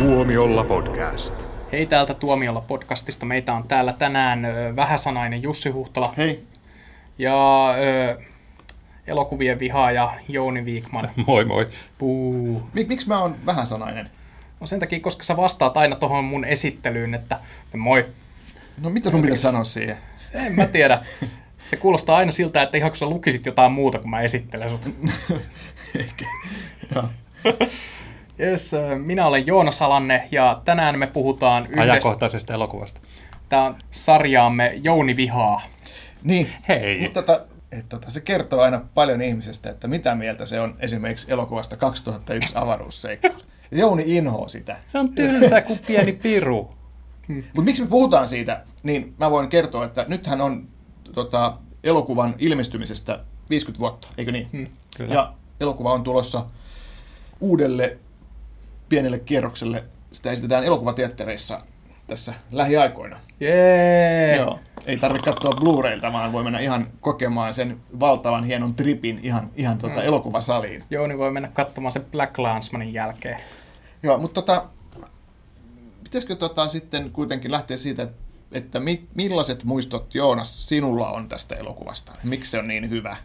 Tuomiolla podcast. Hei täältä Tuomiolla podcastista. Meitä on täällä tänään vähäsanainen Jussi Huhtala. Hei. Ja elokuvien vihaaja Jouni Viikman. Moi moi. Puu. Miksi mä oon vähäsanainen? No sen takia, koska sä vastaat aina tohon mun esittelyyn, että moi. No mitä sun pitäisi sanoa siihen? En mä tiedä. Se kuulostaa aina siltä, että ihan kun sä lukisit jotain muuta, kun mä esittelen sut. Yes, minä olen Joono Salanne ja tänään me puhutaan ajankohtaisesta elokuvasta. Tämä on sarjaamme Jouni vihaa. Niin, hei. Mutta se kertoo aina paljon ihmisestä, että mitä mieltä se on esimerkiksi elokuvasta 2001 avaruusseikkailu. Jouni inhoaa sitä. Se on tylsä kuin pieni piru. Mutta miksi me puhutaan siitä, niin mä voin kertoa, että nythän on elokuvan ilmestymisestä 50 vuotta, eikö niin? Kyllä. Ja elokuva on tulossa uudelle pienelle kierrokselle. Sitä esitetään elokuvateattereissa tässä lähiaikoina. Jee! Joo. Ei tarvitse katsoa Blu-rayilta, vaan voi mennä ihan kokemaan sen valtavan hienon tripin ihan elokuvasaliin. Joo, niin voi mennä katsomaan sen Black Landsmanin jälkeen. Joo, mutta pitäisikö sitten kuitenkin lähteä siitä, että millaiset muistot, Joonas, sinulla on tästä elokuvasta? Miksi se on niin hyvä?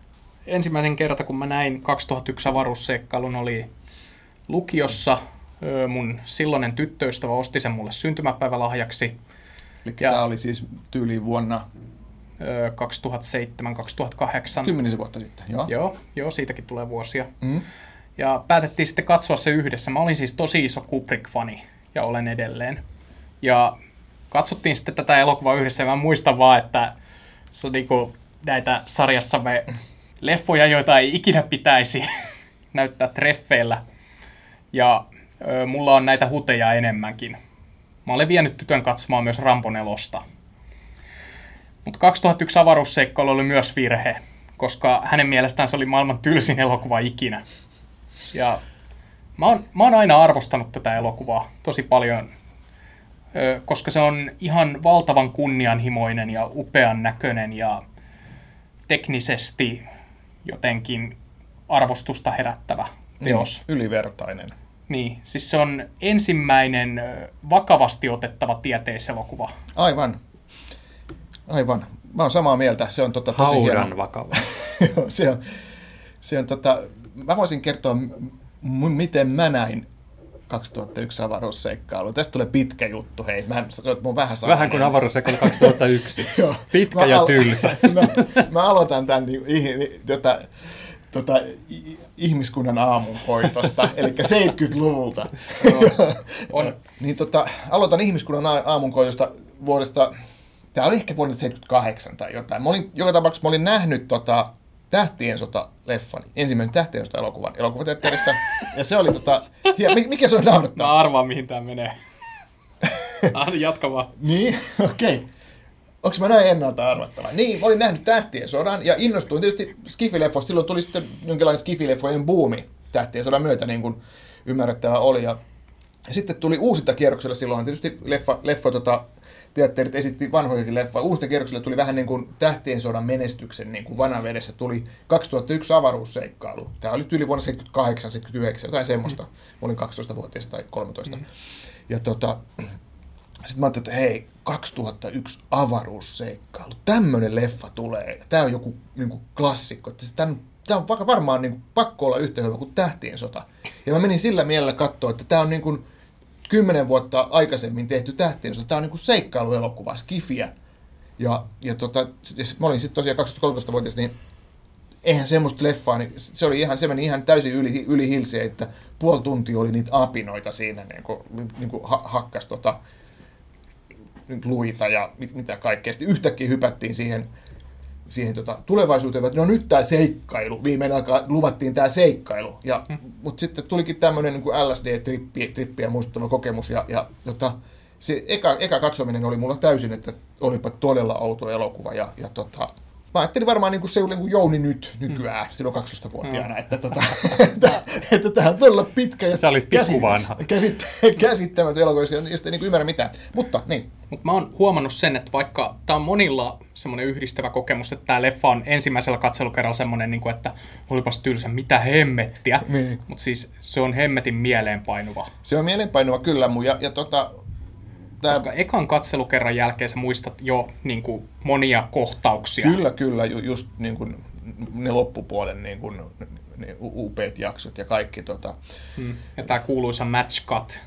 Ensimmäinen kerta, kun mä näin 2001 avaruusseikkailun, oli lukiossa. Mun silloinen tyttöystävä osti sen mulle syntymäpäivälahjaksi. Eli tämä oli siis tyyliin vuonna 2007-2008. 10 vuotta sitten, joo. Joo, siitäkin tulee vuosia. Mm. Ja päätettiin sitten katsoa se yhdessä. Mä olin siis tosi iso Kubrick-fani ja olen edelleen. Ja katsottiin sitten tätä elokuvaa yhdessä ja mä muistan vaan, että se on niinku näitä sarjassamme leffoja, joita ei ikinä pitäisi näyttää treffeillä. Ja mulla on näitä huteja enemmänkin. Mä olen vienyt tytön katsomaan myös Rambo 4. Mutta 2001 avaruusseikkailu oli myös virhe, koska hänen mielestään se oli maailman tylsin elokuva ikinä. Ja mä oon aina arvostanut tätä elokuvaa tosi paljon, koska se on ihan valtavan kunnianhimoinen ja upean näköinen ja teknisesti jotenkin arvostusta herättävä teos. Niin, ylivertainen. Niin, siis se on ensimmäinen vakavasti otettava tieteiselokuva. Aivan. Mä oon samaa mieltä. Se on tosi hieno. Haudan vakava. se on mä voisin kertoa, miten mä näin 2001 avaruusseikkailu. Tästä tulee pitkä juttu, hei. Vähän kuin avaruusseikkailu 2001. Pitkä ja tylsä. mä aloitan tämän ihmiskunnan aamunkoitosta, eli 70-luvulta. Aloitan ihmiskunnan aamunkoitosta vuodesta, tämä oli ehkä vuodesta 78 tai jotain. Joka tapauksessa olin nähnyt Tähtien sota-leffan, ensimmäinen Tähtien sota-elokuvan elokuvateatterissa, ja se oli mikä se on naurattaa? Mä arvaan, mihin tämä menee. Jatka vaan. Niin, okei. Okay. Onko mä näin ennalta arvattava? Niin, olin nähnyt Tähtien sodan ja innostuin tietysti skifi-leffoista. Silloin tuli sitten jonkinlainen skifi-leffojen buumi Tähtien sodan myötä, niin kuin ymmärrettävä oli. Ja sitten tuli uusilta kierroksella silloin. Tietysti teatterit esitti vanhojakin leffoja. Uusilta kierroksella tuli vähän niin kuin Tähtien sodan menestyksen niin kuin vanavedessä. Tuli 2001 avaruusseikkailu. Tämä oli yli vuonna 1978-1979, jotain semmoista. Mä olin 12-vuotias tai 13. Ja sitten mä ajattelin, että hei, 2001 avaruusseikkailu, tämmöinen leffa tulee. Tämä on joku klassikko. Tämä on varmaan pakko olla yhtä hyvä kuin Tähtien sota. Ja mä menin sillä mielellä katsoa, että tämä on 10 vuotta aikaisemmin tehty Tähtien sota. Tämä on seikkailuelokuva, skifiä. Ja mä olin sitten tosiaan 2013-vuotias, niin eihän semmoista leffaa, niin se meni ihan täysin yli hilseä, että puoli tuntia oli niitä apinoita siinä, hakkas luita ja mitä kaikkea. Sitten yhtäkkiä hypättiin siihen tulevaisuuteen, että no nyt tämä seikkailu, viimein luvattiin tämä seikkailu. Mutta sitten tulikin tämmöinen LSD-trippiä muistuttava kokemus ja se eka katsominen oli mulla täysin, että olipa todella outo elokuva ja Mä ajattelin varmaan niin kuin se oli niin kuin Jouni nyt nykyään, silloin 12-vuotiaana, että tämä on todella pitkä ja käsittämätön elokuva, josta ei niin kuin ymmärrä mitään. Mutta niin. Mut mä oon huomannut sen, että vaikka tämä on monilla semmoinen yhdistävä kokemus, että tämä leffa on ensimmäisellä katselukerralla semmoinen, niin kuin, että olipas tylsä, mitä hemmettiä, mutta siis se on hemmetin mieleenpainuva. Se on mieleenpainuva kyllä mun koska ekan katselukerran jälkeen sä muistat jo niin kuin monia kohtauksia. Kyllä, just niin kuin ne loppupuolen niin kuin ne upeat jaksot ja kaikki. Ja tämä kuuluisa match cut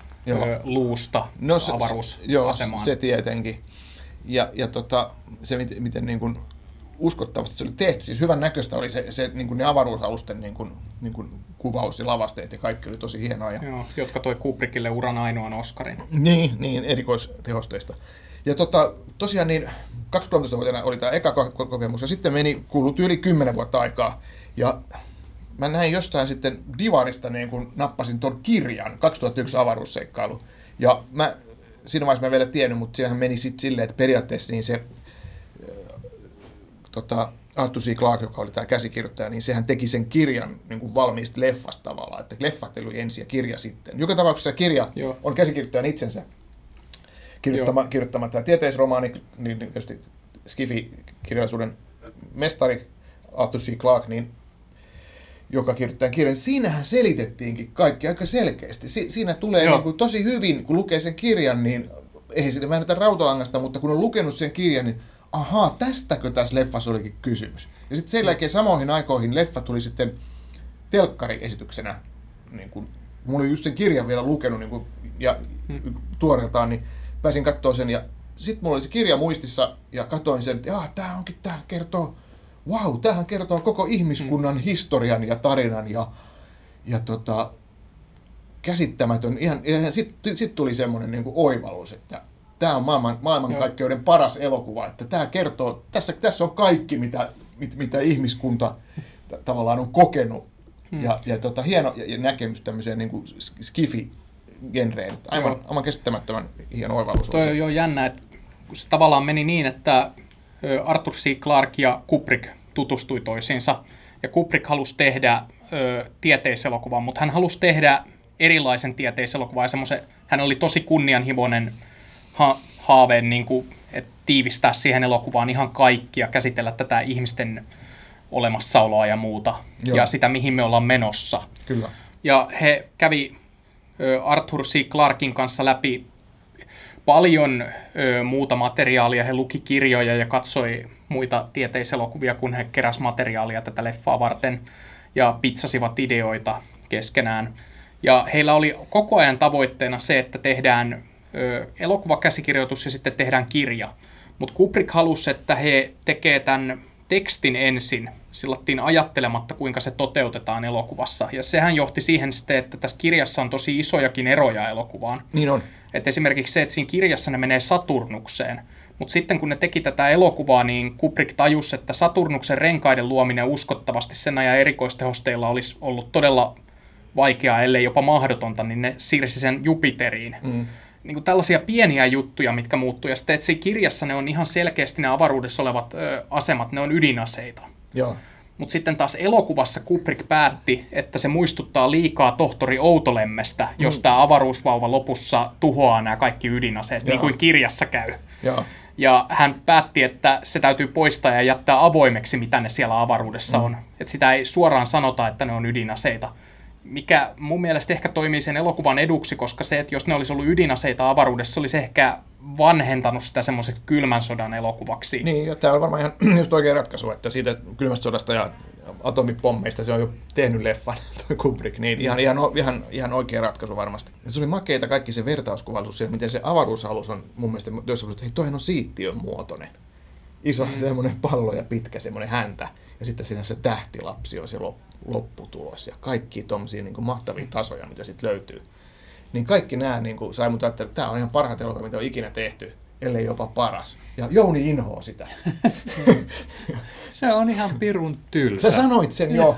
luusta avaruusasemaan. Se tietenkin. Ja se, miten niin kuin uskottavasti se oli tehty. Siis hyvän näköistä oli se niin kuin ne avaruusalusten niin kuin kuvaus ja lavasteet ja kaikki oli tosi hienoa. Joo, jotka toi Kubrickille uran ainoan Oscarin. Niin, erikoistehosteista. Ja tosiaan niin 2013-vuotiaana oli tämä eka kokemus ja sitten kuului yli 10 vuotta aikaa. Ja mä näin jostain sitten divarista niin kun nappasin tuon kirjan, 2001 avaruusseikkailu. Ja siinä vaiheessa mä vielä tiennyt, mutta siinähän meni sitten silleen, että periaatteessa niin se Arthur C. Clarke, joka oli tämä käsikirjoittaja, niin sehän teki sen kirjan niin kuin valmiista leffasta tavallaan, että leffat oli ensin ja kirja sitten. Joka tapauksessa kirja on käsikirjoittajan itsensä kirjoittama tämä tieteisromaani, niin tietysti Skifi-kirjallisuuden mestari Arthur C. Clarke, niin, joka kirjoittaa kirjan. Siinähän selitettiinkin kaikki aika selkeästi. Siinä tulee niin kuin tosi hyvin, kun lukee sen kirjan, niin ei siinä määrätä rautalangasta, mutta kun on lukenut sen kirjan, niin ahaa, tästäkö tässä leffassa olikin kysymys? Ja sitten sen jälkeen samoihin aikoihin leffa tuli sitten telkkariesityksenä. Niin kun, mulla oli just sen kirjan vielä lukenut niin kun, ja tuoreeltaan, niin pääsin katsoa sen. Ja sitten mulla oli se kirja muistissa ja katsoin sen, että tämähän kertoo koko ihmiskunnan historian ja tarinan. Ja käsittämätön. Sitten tuli semmoinen niin kun oivallus, että tämä on maailmankaikkeuden paras elokuva, että tämä kertoo, tässä on kaikki, mitä ihmiskunta tavallaan on kokenut. Ja hieno näkemys tämmöiseen niin kuin skifi-genreen, aivan käsittämättömän hieno oivallus. Toi on jo jännä, että se tavallaan meni niin, että Arthur C. Clarke ja Kubrick tutustui toisiinsa, ja Kubrick halusi tehdä tieteiselokuvan, mutta hän halusi tehdä erilaisen tieteiselokuvan, ja semmoisen, hän oli tosi kunnianhimoinen haaveen niin kuin, että tiivistää siihen elokuvaan ihan kaikki ja käsitellä tätä ihmisten olemassaoloa ja muuta. Ja sitä, mihin me ollaan menossa. Kyllä. Ja he kävi Arthur C. Clarken kanssa läpi paljon muuta materiaalia. He luki kirjoja ja katsoi muita tieteiselokuvia, kun he keräsivät materiaalia tätä leffaa varten ja pitsasivat ideoita keskenään. Ja heillä oli koko ajan tavoitteena se, että tehdään elokuvakäsikirjoitus ja sitten tehdään kirja. Mutta Kubrick halusi, että he tekevät tämän tekstin ensin, sillattiin ajattelematta, kuinka se toteutetaan elokuvassa. Ja sehän johti siihen sitten, että tässä kirjassa on tosi isojakin eroja elokuvaan. Niin on. Et esimerkiksi se, että siinä kirjassa ne menee Saturnukseen. Mutta sitten kun ne teki tätä elokuvaa, niin Kubrick tajusi, että Saturnuksen renkaiden luominen uskottavasti sen ajan erikoistehosteilla olisi ollut todella vaikeaa, ellei jopa mahdotonta, niin ne siirsi sen Jupiteriin. Niin kuin tällaisia pieniä juttuja, mitkä muuttuu. Ja sitten, että siinä kirjassa ne on ihan selkeästi ne avaruudessa olevat asemat, ne on ydinaseita. Mutta sitten taas elokuvassa Kubrick päätti, että se muistuttaa liikaa tohtori Outolemmestä, jos tämä avaruusvauva lopussa tuhoaa nämä kaikki ydinaseet, niin kuin kirjassa käy. Ja hän päätti, että se täytyy poistaa ja jättää avoimeksi, mitä ne siellä avaruudessa on. Että sitä ei suoraan sanota, että ne on ydinaseita. Mikä mun mielestä ehkä toimii sen elokuvan eduksi, koska se, että jos ne olisi ollut ydinaseita avaruudessa, se olisi ehkä vanhentanut sitä semmoiseksi kylmän sodan elokuvaksi. Niin, ja tämä on varmaan ihan just oikea ratkaisu, että siitä kylmästä sodasta ja atomipommeista se on jo tehnyt leffan, toi Kubrick, niin ihan oikea ratkaisu varmasti. Ja se oli makeita kaikki se vertauskuvallisuus siellä, miten se avaruusalus on mun mielestä, että hei, toihan on siittiön muotoinen. Iso semmoinen pallo ja pitkä semmoinen häntä, ja sitten siinä se tähtilapsi on se lopputulos ja kaikki tuommoisia niin kuin mahtavia tasoja, mitä sitten löytyy. Niin kaikki nämä niin kuin sai mut ajattelemaan, että tämä on ihan parhaat elokuva, mitä on ikinä tehty, ellei jopa paras. Ja Jouni inhoaa sitä. Se on ihan pirun tylsä. Sä sanoit sen jo.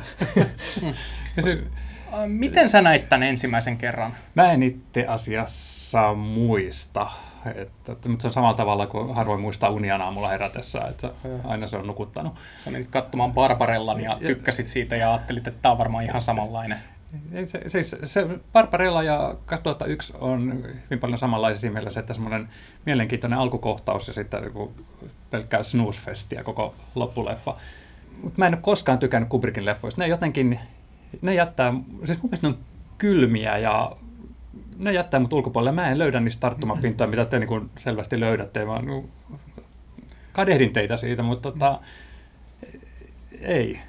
Miten sä näit tämän ensimmäisen kerran? Mä en itse asiassa muista, mutta se on samalla tavalla kuin harvoin muistaa uniana aamulla herätessä, että aina se on nukuttanut. Sä menit katsomaan Barbarellan ja tykkäsit siitä ja ajattelit, että tää on varmaan ihan samanlainen. Se Barbarella ja 2001 on hyvin paljon samanlaisia mielessä, että semmoinen mielenkiintoinen alkukohtaus ja sitten pelkkää snoozefestiä koko loppuleffa. Mutta mä en ole koskaan tykännyt Kubrickin leffoista. Ne jättää, siis mun mielestä ne on kylmiä ja ne jättää mut ulkopuolelle. Mä en löydä niistä tarttumapintoja, mitä te niin selvästi löydätte. Mä kadehdin teitä siitä, mutta ei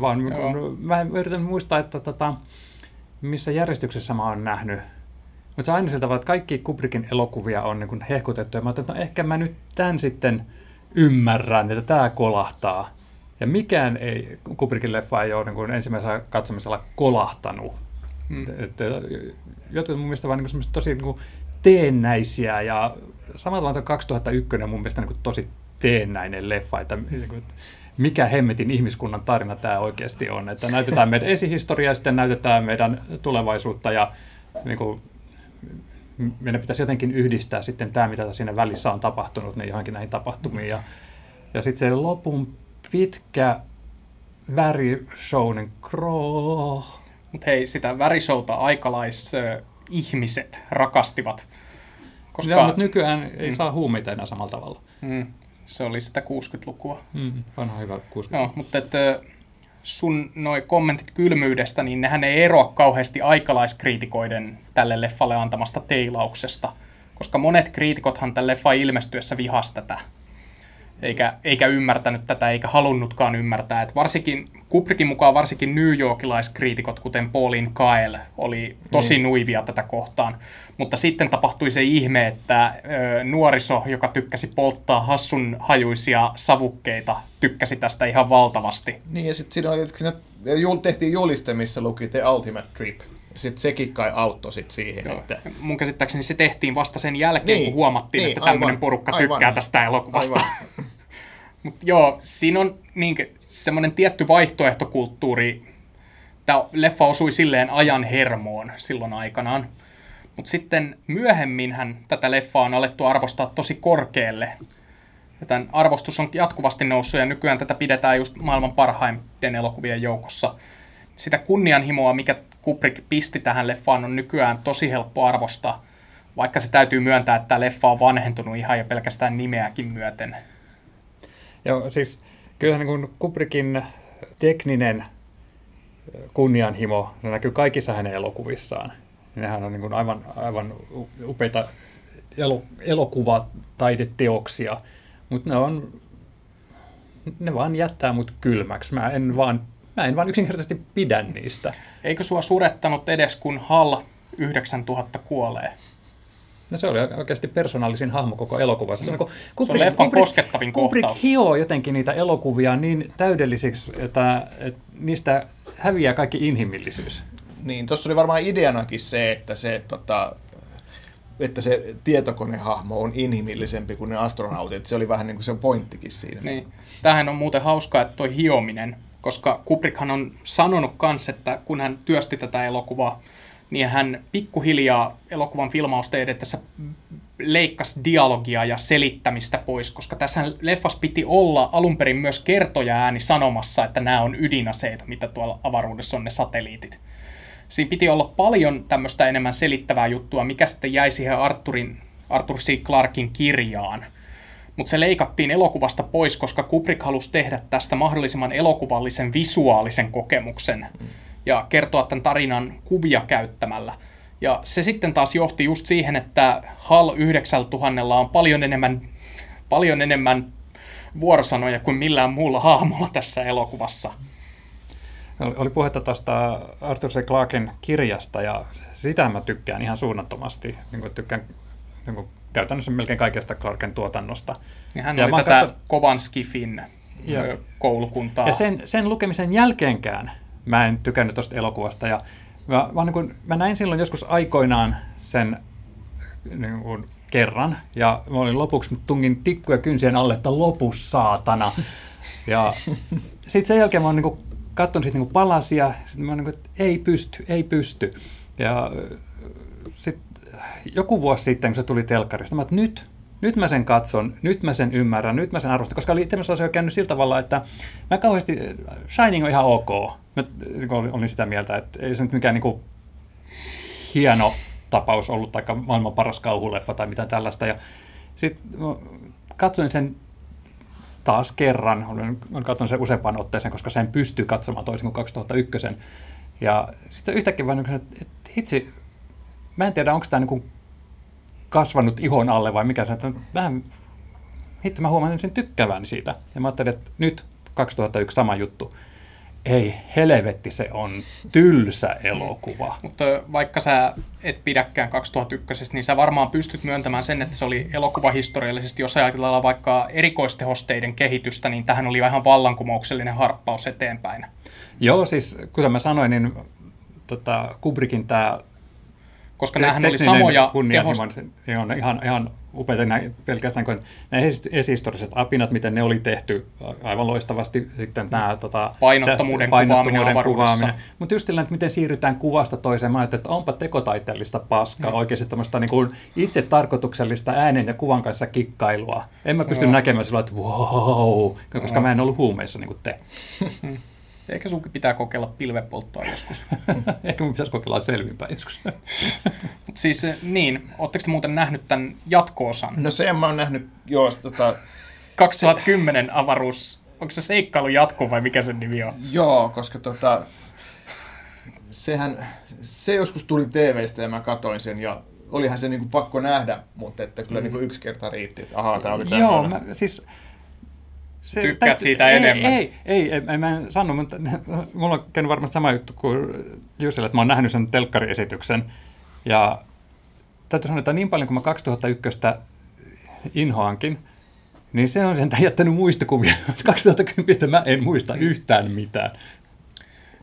vaan. Joo. Mä yritän muistaa, että missä järjestyksessä mä oon nähnyt. Mutta se on aina siltä, että kaikki Kubrickin elokuvia on niin hehkutettu. Ja mä ajattelin, että ehkä mä nyt tämän sitten ymmärrän, että tää kolahtaa. Ja mikään ei, Kubrickin leffa ei ole niin kuin ensimmäisellä katsomisella kolahtanut. Jotkut mun mielestä vaan niin tosi niin teennäisiä ja samalla tavalla 2001 on mun mielestä niin tosi teennäinen leffa, että niin kuin, mikä hemmetin ihmiskunnan tarina tämä oikeasti on. Että näytetään meidän esihistoriaa ja sitten näytetään meidän tulevaisuutta ja niin kuin, meidän pitäisi jotenkin yhdistää sitten tämä, mitä siinä välissä on tapahtunut, niin johonkin näihin tapahtumiin. Ja sitten se lopun pitkä värishown crow. Mut hei, sitä värishouta ihmiset rakastivat. Koska ja, nykyään ei saa huumeita enää samalla tavalla. Se oli sitä 60-lukua. Vanha hyvä 60-lukua. Joo, mutta sun noi kommentit kylmyydestä, niin nehän ei eroa kauheasti aikalaiskriitikoiden tälle leffalle antamasta teilauksesta. Koska monet kriitikothan tämän leffan ilmestyessä vihasi tätä. Eikä ymmärtänyt tätä, eikä halunnutkaan ymmärtää. Et varsinkin, Kubrickin mukaan varsinkin newyorkilaiskriitikot, kuten Pauline Kael, oli tosi nuivia tätä kohtaan. Mutta sitten tapahtui se ihme, että nuoriso, joka tykkäsi polttaa hassun hajuisia savukkeita, tykkäsi tästä ihan valtavasti. Niin, ja sitten siinä tehtiin juliste, missä luki The Ultimate Trip. Sitten sekin kai auttoi sit siihen. Joo. Että mun käsittääkseni se tehtiin vasta sen jälkeen, kun huomattiin, että tämmöinen porukka tykkää tästä elokuvasta. Mutta joo, siinä on semmoinen tietty vaihtoehtokulttuuri. Tämä leffa osui silleen ajan hermoon silloin aikanaan. Mutta sitten myöhemminhän tätä leffaa on alettu arvostaa tosi korkealle. Tämän arvostus on jatkuvasti noussut ja nykyään tätä pidetään just maailman parhaiden elokuvien joukossa. Sitä kunnianhimoa, mikä Kubrick pisti tähän leffaan, on nykyään tosi helppo arvostaa, vaikka se täytyy myöntää, että tämä leffa on vanhentunut ihan jo pelkästään nimeäkin myöten. Joo, siis kyllähän niin Kubrickin tekninen kunnianhimo näkyy kaikissa hänen elokuvissaan. Nehän on niin aivan upeita elokuvataideteoksia, mutta ne vaan jättää mut kylmäksi. Mä en vaan yksinkertaisesti pidä niistä. Eikö sua surettanut edes, kun HAL 9000 kuolee? No se oli oikeasti persoonallisin hahmo koko elokuvassa. Se on leffan koskettavin kohtaus. Kubrick hioo jotenkin niitä elokuvia niin täydellisiksi, että niistä häviää kaikki inhimillisyys. Niin, tuossa oli varmaan ideanakin se, että se tietokonehahmo on inhimillisempi kuin ne astronautit. Se oli vähän niin kuin se pointtikin siinä. Niin. Tämähän on muuten hauskaa, että toi hiominen. Koska Kubrickhan on sanonut myös, että kun hän työsti tätä elokuvaa, niin hän pikkuhiljaa elokuvan filmausten edetessä leikkasi dialogia ja selittämistä pois, koska tässä leffas piti olla alun perin myös kertoja-ääni sanomassa, että nämä on ydinaseita, mitä tuolla avaruudessa on ne satelliitit. Siinä piti olla paljon tämmöistä enemmän selittävää juttua, mikä sitten jäi siihen Arthur C. Clarken kirjaan. Mutta se leikattiin elokuvasta pois, koska Kubrick halusi tehdä tästä mahdollisimman elokuvallisen visuaalisen kokemuksen ja kertoa tämän tarinan kuvia käyttämällä. Ja se sitten taas johti just siihen, että HAL 9000 on paljon enemmän vuorosanoja kuin millään muulla hahmolla tässä elokuvassa. Oli puhetta tuosta Arthur C. Clarken kirjasta ja sitä mä tykkään ihan suunnattomasti. Tykkään käytännössä melkein kaikesta Clarken tuotannosta. Ja hän oli tätä kovan skifin koulukuntaa. Ja sen lukemisen jälkeenkään mä en tykännyt tuosta elokuvasta. Ja mä niin kun, mä näin silloin joskus aikoinaan sen niin kun, kerran, ja mä olin lopuksi, tungin tikkuja kynsien alle, että lopu saatana. Ja sitten sen jälkeen mä oon niin kun, katson siitä niin palasia, sitten mä niin että ei pysty. Ja sitten joku vuosi sitten, kun se tuli telkkarista, mä että nyt mä sen katson, nyt mä sen ymmärrän, nyt mä sen arvostan, koska oli tämmöisessä asioissa käynyt sillä tavalla, että mä kauheasti, Shining on ihan ok. Mä olin sitä mieltä, että ei se nyt mikään niin kuin hieno tapaus ollut, tai maailman paras kauhuleffa tai mitään tällaista. Ja sitten katsoin sen taas kerran, olen katsonut sen useampaan otteeseen, koska sen pystyy katsomaan toisin kuin 2001. Ja sitten yhtäkkiä vaan, että hitsi, mä en tiedä, onko tämä niin kuin kasvanut ihon alle vai mikä se, että vähän, hitto mä huomaan sen tykkääväni siitä. Ja mä ajattelin, että nyt 2001 sama juttu. Ei helvetti, se on tylsä elokuva. Mutta vaikka sä et pidäkään 2001, niin sä varmaan pystyt myöntämään sen, että se oli elokuvahistoriallisesti, jos ajatellaan vaikka erikoistehosteiden kehitystä, niin tähän oli vähän vallankumouksellinen harppaus eteenpäin. Joo, siis kuten mä sanoin, niin Kubrickin tämä... Koska nämähän oli samoja on ihan upeita pelkästään kuin nämä esihistoriset apinat, miten ne oli tehty aivan loistavasti. Sitten nämä painottomuuden kuvaaminen. Mutta just sillä, että miten siirrytään kuvasta toiseen, mä ajattelin, että onpa tekotaiteellista paskaa, oikeasti tämmöistä niin itse tarkoituksellista äänen ja kuvan kanssa kikkailua. En mä pysty näkemään sillä, että wow, koska mä en ollut huumeissa niin kuin te. Eikä sunkin pitää kokeilla pilvepolttoa joskus. Ehkä mun pitäisi kokeilla selvinpäin joskus. Mutta siis niin, ootteko te muuten nähnyt tämän jatko-osan? No sen mä oon nähnyt, joo. 2010 avaruus, onko se seikkailu jatko vai mikä sen nimi on? Joo, koska se joskus tuli TV:stä ja mä katsoin sen ja olihan se niinku pakko nähdä, mutta että kyllä niinku yksi kerta riitti, että ahaa, tää oli tämmöinen. Joo, mä siis... Tykkäät siitä enemmän? Ei, mä en sano, mutta mulla on käynyt varmasti sama juttu kuin Jusille, että mä oon nähnyt sen telkkariesityksen. Ja täytyy sanoa, että niin paljon kuin mä 2001 inhoankin, niin se on sentään jättänyt muistikuvia. 2010 mä en muista yhtään mitään.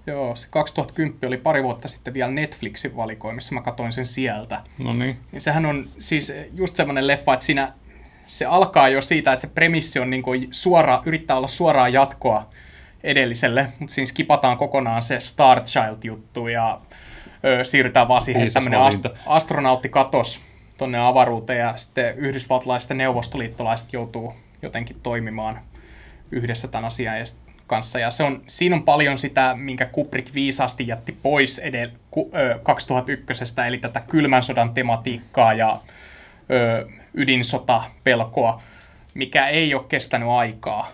Joo, se 2010 oli pari vuotta sitten vielä Netflixin valikoimissa, mä katsoin sen sieltä. No niin. Sehän on siis just semmoinen leffa, että siinä... Se alkaa jo siitä, että se premissi on niin kuin yrittää olla suoraa jatkoa edelliselle, mutta siinä skipataan kokonaan se Star Child-juttu ja siirrytään vaan siihen, että tämmöinen astronautti katosi tuonne avaruuteen ja sitten yhdysvaltalaiset ja neuvostoliittolaiset joutuu jotenkin toimimaan yhdessä tämän asian kanssa. Ja siinä on paljon sitä, minkä Kubrick viisaasti jätti pois 2001, eli tätä kylmän sodan tematiikkaa ja... Ydinsotapelkoa, mikä ei ole kestänyt aikaa.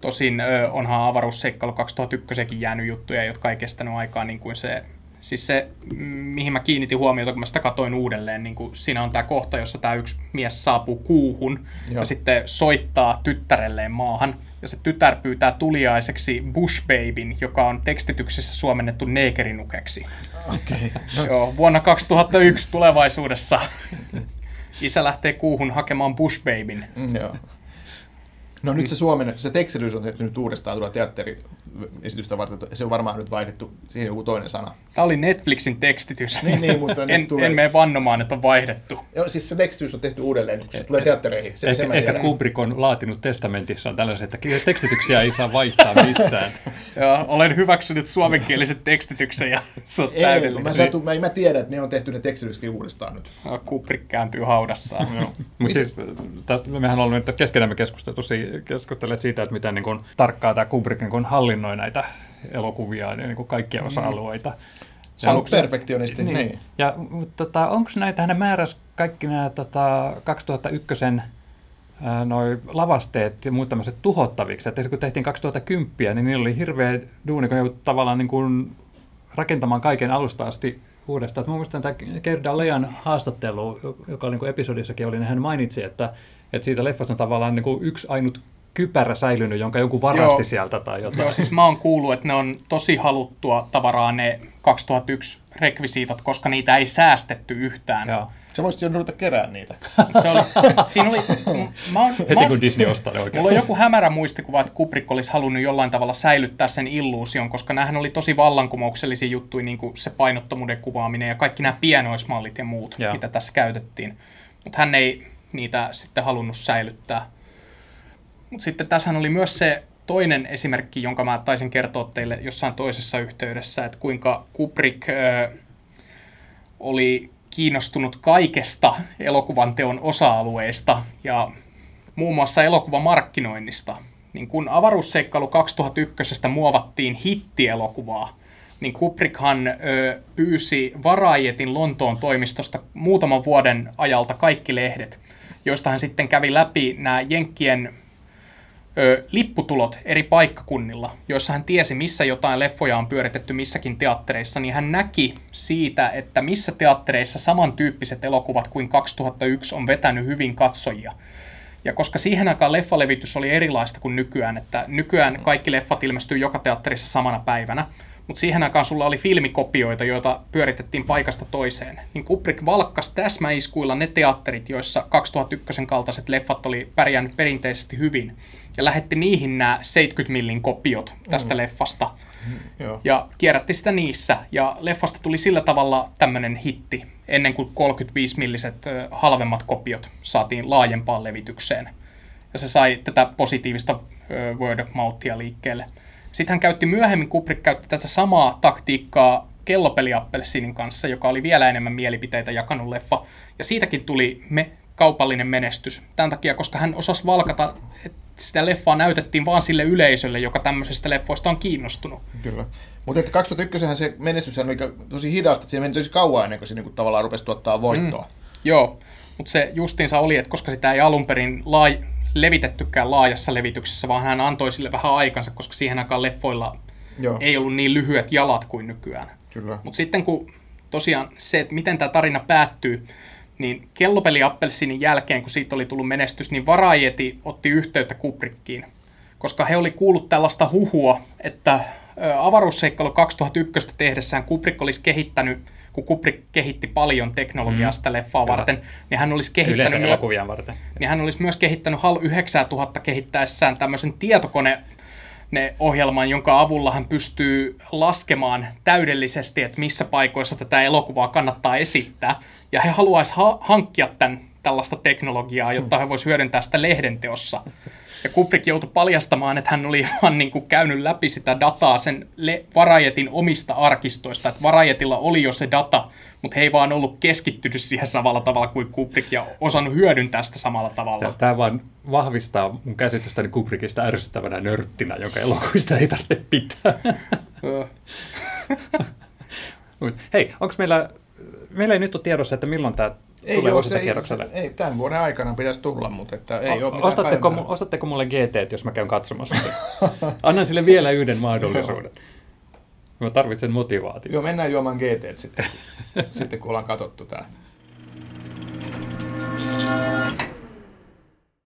Tosin onhan avaruusseikkailu 2001kin jäänyt juttuja, jotka ei kestänyt aikaa, niin kuin se, siis se, mihin mä kiinnitin huomiota, kun mä sitä katoin uudelleen, niin kuin siinä on tämä kohta, jossa tämä yksi mies saapuu kuuhun ja sitten soittaa tyttärelleen maahan, ja se tytär pyytää tuliaiseksi Bushbabyn, joka on tekstityksessä suomennettu neekerinukeksi. Okay. Joo, vuonna 2001 tulevaisuudessa isä lähtee kuuhun hakemaan Bushbabyn. Joo. No nyt se se tekstitys on tehty nyt uudestaan tuolla teatteriesitystä varten. Se on varmaan nyt vaihdettu siihen joku toinen sana. Tämä oli Netflixin tekstitys. niin, mutta en mene vannomaan, että on vaihdettu. Joo, siis se tekstitys on tehty uudelleen, kun se tulee teattereihin. Ehkä Kubrick on laatinut testamentissaan tällaisen, että tekstityksiä ei saa vaihtaa missään. Joo, olen hyväksynyt suomenkieliset tekstityksen ja se on täydellinen. Mä tiedän, että ne on tehty ne tekstityksetkin uudestaan nyt. No, Kubrick kääntyy haudassaan. Mutta siis mehän olemme keskenämme keskustelet siitä, että miten niin kuin tarkkaa tämä Kubrick niin kuin hallinnoi näitä elokuvia ja niin kuin kaikkia osa-alueita. Se on perfektionisti. Niin. Ja, mutta onko näitä, hänen määräsi kaikki nämä 2001 noi lavasteet ja muut tämmöiset tuhottaviksi. Että kun tehtiin 2010, niin niillä oli hirveä duuni, kun ne joutui tavallaan niin kuin rakentamaan kaiken alusta asti uudestaan. Että mä muistan tämä Gerda Lean haastattelu, joka oli niin kuin episodissakin oli, niin hän mainitsi, että siitä leffasta on tavallaan niin kuin yksi ainut kypärä säilynyt, jonka joku varasti sieltä tai jotain. Joo, siis mä oon kuullut, että ne on tosi haluttua tavaraa ne 2001 rekvisiitat, koska niitä ei säästetty yhtään. Joo. Sä voisit jo ruveta keräämään niitä. Heti kun Disney ostaa ne oikein. Mulla on joku hämärä muistikuva, että Kubrick olisi halunnut jollain tavalla säilyttää sen illuusion, koska näähän oli tosi vallankumouksellisia juttuja, niin kuin se painottomuuden kuvaaminen ja kaikki nämä pienoismallit ja muut, mitä tässä käytettiin. Mutta hän ei niitä sitten halunnut säilyttää. Mutta sitten tässähän oli myös se toinen esimerkki, jonka mä taisin kertoa teille jossain toisessa yhteydessä, että kuinka Kubrick oli kiinnostunut kaikesta elokuvan teon osa-alueesta ja muun muassa elokuvamarkkinoinnista. Niin kun avaruusseikkailu 2001 muovattiin hittielokuvaa, niin Kubrickhan pyysi Varajetin Lontoon toimistosta muutaman vuoden ajalta kaikki lehdet, joista hän sitten kävi läpi nämä jenkkien lipputulot eri paikkakunnilla, joissa hän tiesi, missä jotain leffoja on pyöritetty missäkin teattereissa, niin hän näki siitä, että missä teattereissa samantyyppiset elokuvat kuin 2001 on vetänyt hyvin katsojia. Ja koska siihen aikaan leffalevitys oli erilaista kuin nykyään, että nykyään kaikki leffat ilmestyy joka teatterissa samana päivänä, mutta siihen aikaan sulla oli filmikopioita, joita pyöritettiin paikasta toiseen. Niin Kubrick valkkasi täsmäiskuilla ne teatterit, joissa 2001 kaltaiset leffat oli pärjännyt perinteisesti hyvin, ja lähetti niihin nämä 70 millin kopiot tästä leffasta. Ja kierrätti sitä niissä, ja leffasta tuli sillä tavalla tämmöinen hitti, ennen kuin 35 milliset halvemmat kopiot saatiin laajempaan levitykseen. Ja se sai tätä positiivista word of mouthia liikkeelle. Sitten hän käytti myöhemmin, Kubrick käytti tätä samaa taktiikkaa Kellopeliappelsiinin kanssa, joka oli vielä enemmän mielipiteitä jakanut leffa. Ja siitäkin tuli kaupallinen menestys. Tämän takia, koska hän osasi valkata, että sitä leffaa näytettiin vaan sille yleisölle, joka tämmöisestä leffoista on kiinnostunut. Kyllä. Mutta 2001 se menestys oli tosi hidasta, että siinä meni tosi kauan ennen kuin se niinku tavallaan rupesi tuottaa voittoa. Joo, mutta se justiinsa oli, että koska sitä ei alun perin levitettykään laajassa levityksessä, vaan hän antoi sille vähän aikansa, koska siihen aikaan leffoilla ei ollut niin lyhyet jalat kuin nykyään. Mutta sitten kun tosiaan se, että miten tämä tarina päättyy, niin Kellopeliappelsiinin jälkeen, kun siitä oli tullut menestys, niin Varajeti otti yhteyttä Kubrickiin, koska he oli kuullut tällaista huhua, että avaruusseikkailu 2001 tehdessään Kubrick olisi kehittänyt, kun Kubrick kehitti paljon teknologiaa sitä leffaa varten, niin hän olisi kehittänyt yleensä elokuvia varten. Niin hän olisi myös kehittänyt HAL 9000 kehittäessään tämmöisen tietokoneohjelman, jonka avulla hän pystyy laskemaan täydellisesti, että missä paikoissa tätä elokuvaa kannattaa esittää. Ja he haluaisivat hankkia tällaista teknologiaa, jotta he voisivat hyödyntää sitä lehdenteossa. Ja Kubrick joutui paljastamaan, että hän oli vaan niin kuin käynyt läpi sitä dataa sen Varajetin omista arkistoista. Että Varajetilla oli jo se data, mutta he ei vaan ollut keskittynyt siihen samalla tavalla kuin Kubrick ja osannut hyödyntää sitä samalla tavalla. Tämä vaan vahvistaa mun käsitystäni Kubrickista ärsyttävänä nörttinä, joka elokuvista ei tarvitse pitää. Hei, onko meillä ei nyt ole tiedossa, että milloin tämä tulee uusintakierrokselle. Ei, tämän vuoden aikana pitäisi tulla, mutta että ei ole mitään päivämäärää. Ostatteko mulle GT, jos mä käyn katsomassa? Annan sille vielä yhden mahdollisuuden. Mä tarvitsen motivaatiota. Joo, mennään juomaan GT sitten, kun ollaan katsottu tämä.